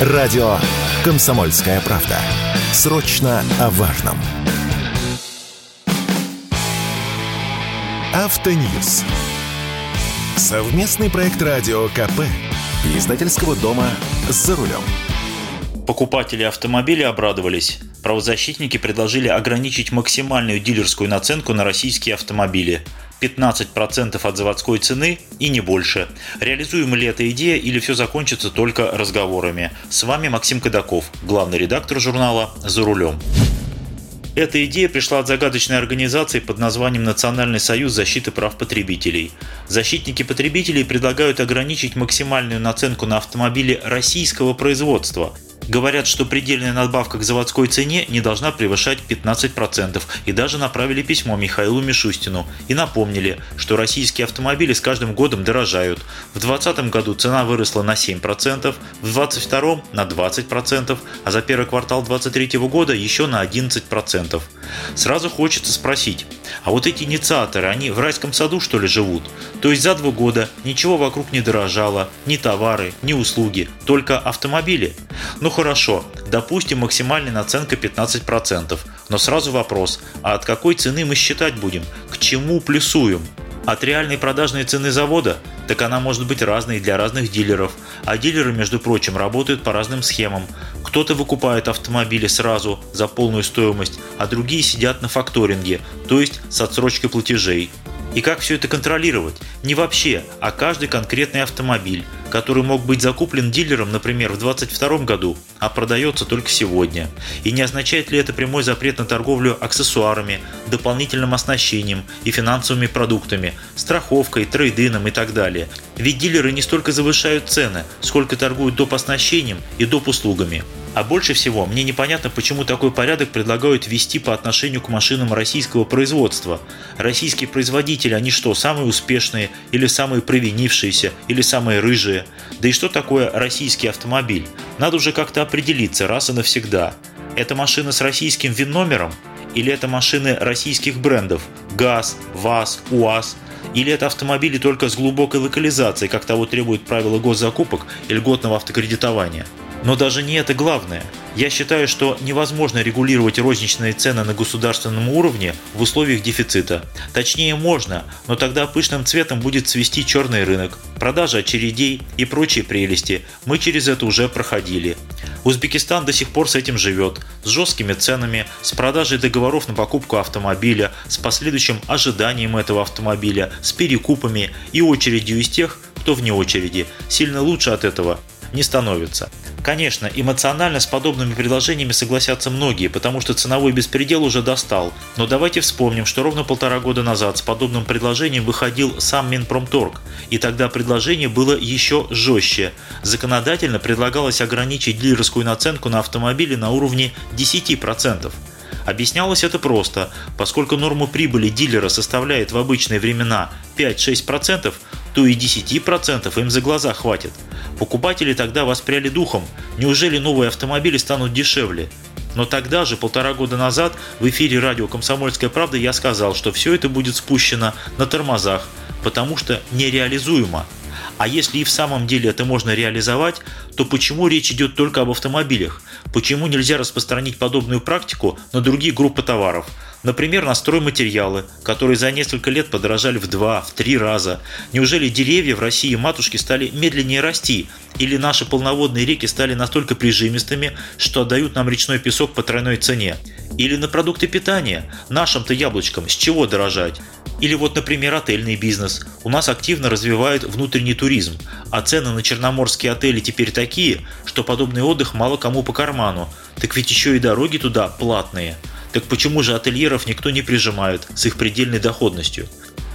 Радио «Комсомольская правда». Срочно о важном. Автоньюз. Совместный проект радио КП и издательского дома «За рулем». Покупатели автомобилей обрадовались. Правозащитники предложили ограничить максимальную дилерскую наценку на российские автомобили. 15% от заводской цены и не больше. Реализуема ли эта идея или все закончится только разговорами? С вами Максим Кадаков, главный редактор журнала «За рулем». Эта идея пришла от загадочной организации под названием «Национальный союз защиты прав потребителей». Защитники потребителей предлагают ограничить максимальную наценку на автомобили российского производства. Говорят, что предельная надбавка к заводской цене не должна превышать 15%, и даже направили письмо Михаилу Мишустину и напомнили, что российские автомобили с каждым годом дорожают. В 2020 году цена выросла на 7%, в 2022 на 20%, а за первый квартал 2023 года еще на 11%. Сразу хочется спросить, а вот эти инициаторы, они в райском саду что ли живут? То есть за 2 года ничего вокруг не дорожало, ни товары, ни услуги, только автомобили? Ну хорошо, допустим, максимальная наценка 15%, но сразу вопрос, а от какой цены мы считать будем, к чему плюсуем? От реальной продажной цены завода? Так она может быть разной для разных дилеров, а дилеры, между прочим, работают по разным схемам. Кто-то выкупает автомобили сразу за полную стоимость, а другие сидят на факторинге, то есть с отсрочкой платежей. И как все это контролировать? Не вообще, а каждый конкретный автомобиль, который мог быть закуплен дилером, например, в 2022 году, а продается только сегодня. И не означает ли это прямой запрет на торговлю аксессуарами, дополнительным оснащением и финансовыми продуктами, страховкой, трейд-ином и так далее? Ведь дилеры не столько завышают цены, сколько торгуют доп. Оснащением и доп. Услугами. А больше всего мне непонятно, почему такой порядок предлагают ввести по отношению к машинам российского производства. Российские производители, они что, самые успешные, или самые провинившиеся, или самые рыжие? Да и что такое российский автомобиль? Надо уже как-то определиться раз и навсегда. Это машина с российским ВИН-номером? Или это машины российских брендов ГАЗ, ВАЗ, УАЗ? Или это автомобили только с глубокой локализацией, как того требуют правила госзакупок и льготного автокредитования? Но даже не это главное. Я считаю, что невозможно регулировать розничные цены на государственном уровне в условиях дефицита. Точнее можно, но тогда пышным цветом будет цвести черный рынок, продажа очередей и прочие прелести. Мы через это уже проходили. Узбекистан до сих пор с этим живет. С жесткими ценами, с продажей договоров на покупку автомобиля, с последующим ожиданием этого автомобиля, с перекупами и очередью из тех, кто вне очереди. Сильно лучше от этого не становится. Конечно, эмоционально с подобными предложениями согласятся многие, потому что ценовой беспредел уже достал. Но давайте вспомним, что ровно 1,5 года назад с подобным предложением выходил сам Минпромторг. И тогда предложение было еще жестче. Законодательно предлагалось ограничить дилерскую наценку на автомобили на уровне 10%. Объяснялось это просто. Поскольку норма прибыли дилера составляет в обычные времена 5-6%, то и 10% им за глаза хватит. Покупатели тогда воспряли духом. Неужели новые автомобили станут дешевле? Но тогда же, 1,5 года назад, в эфире радио «Комсомольская правда» я сказал, что все это будет спущено на тормозах, потому что нереализуемо. А если и в самом деле это можно реализовать, то почему речь идет только об автомобилях? Почему нельзя распространить подобную практику на другие группы товаров? Например, на стройматериалы, которые за несколько лет подорожали в 2-3 раза. Неужели деревья в России матушки стали медленнее расти? Или наши полноводные реки стали настолько прижимистыми, что отдают нам речной песок по тройной цене? Или на продукты питания? Нашим-то яблочкам с чего дорожать? Или вот, например, отельный бизнес. У нас активно развивают внутренний туризм, а цены на черноморские отели теперь такие, что подобный отдых мало кому по карману. Так ведь еще и дороги туда платные. Так почему же отельеров никто не прижимает с их предельной доходностью?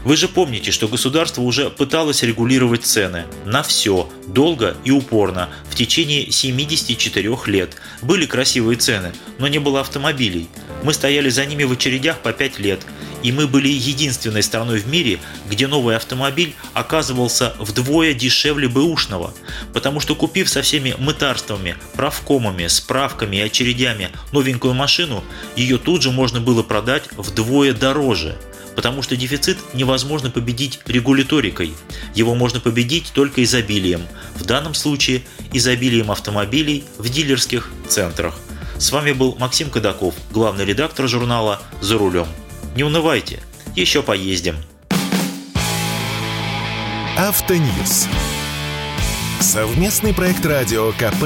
Вы же помните, что государство уже пыталось регулировать цены на все, долго и упорно, в течение 74 лет. Были красивые цены, но не было автомобилей. Мы стояли за ними в очередях по 5 лет. И мы были единственной страной в мире, где новый автомобиль оказывался вдвое дешевле бэушного. Потому что, купив со всеми мытарствами, правкомами, справками и очередями новенькую машину, ее тут же можно было продать вдвое дороже. потому что дефицит невозможно победить регуляторикой. Его можно победить только изобилием, в данном случае изобилием автомобилей в дилерских центрах. С вами был Максим Кадаков, главный редактор журнала «За рулем». Не унывайте, еще поездим. Автоньюз. Совместный проект радио КП.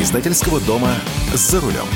Издательского дома «За рулем».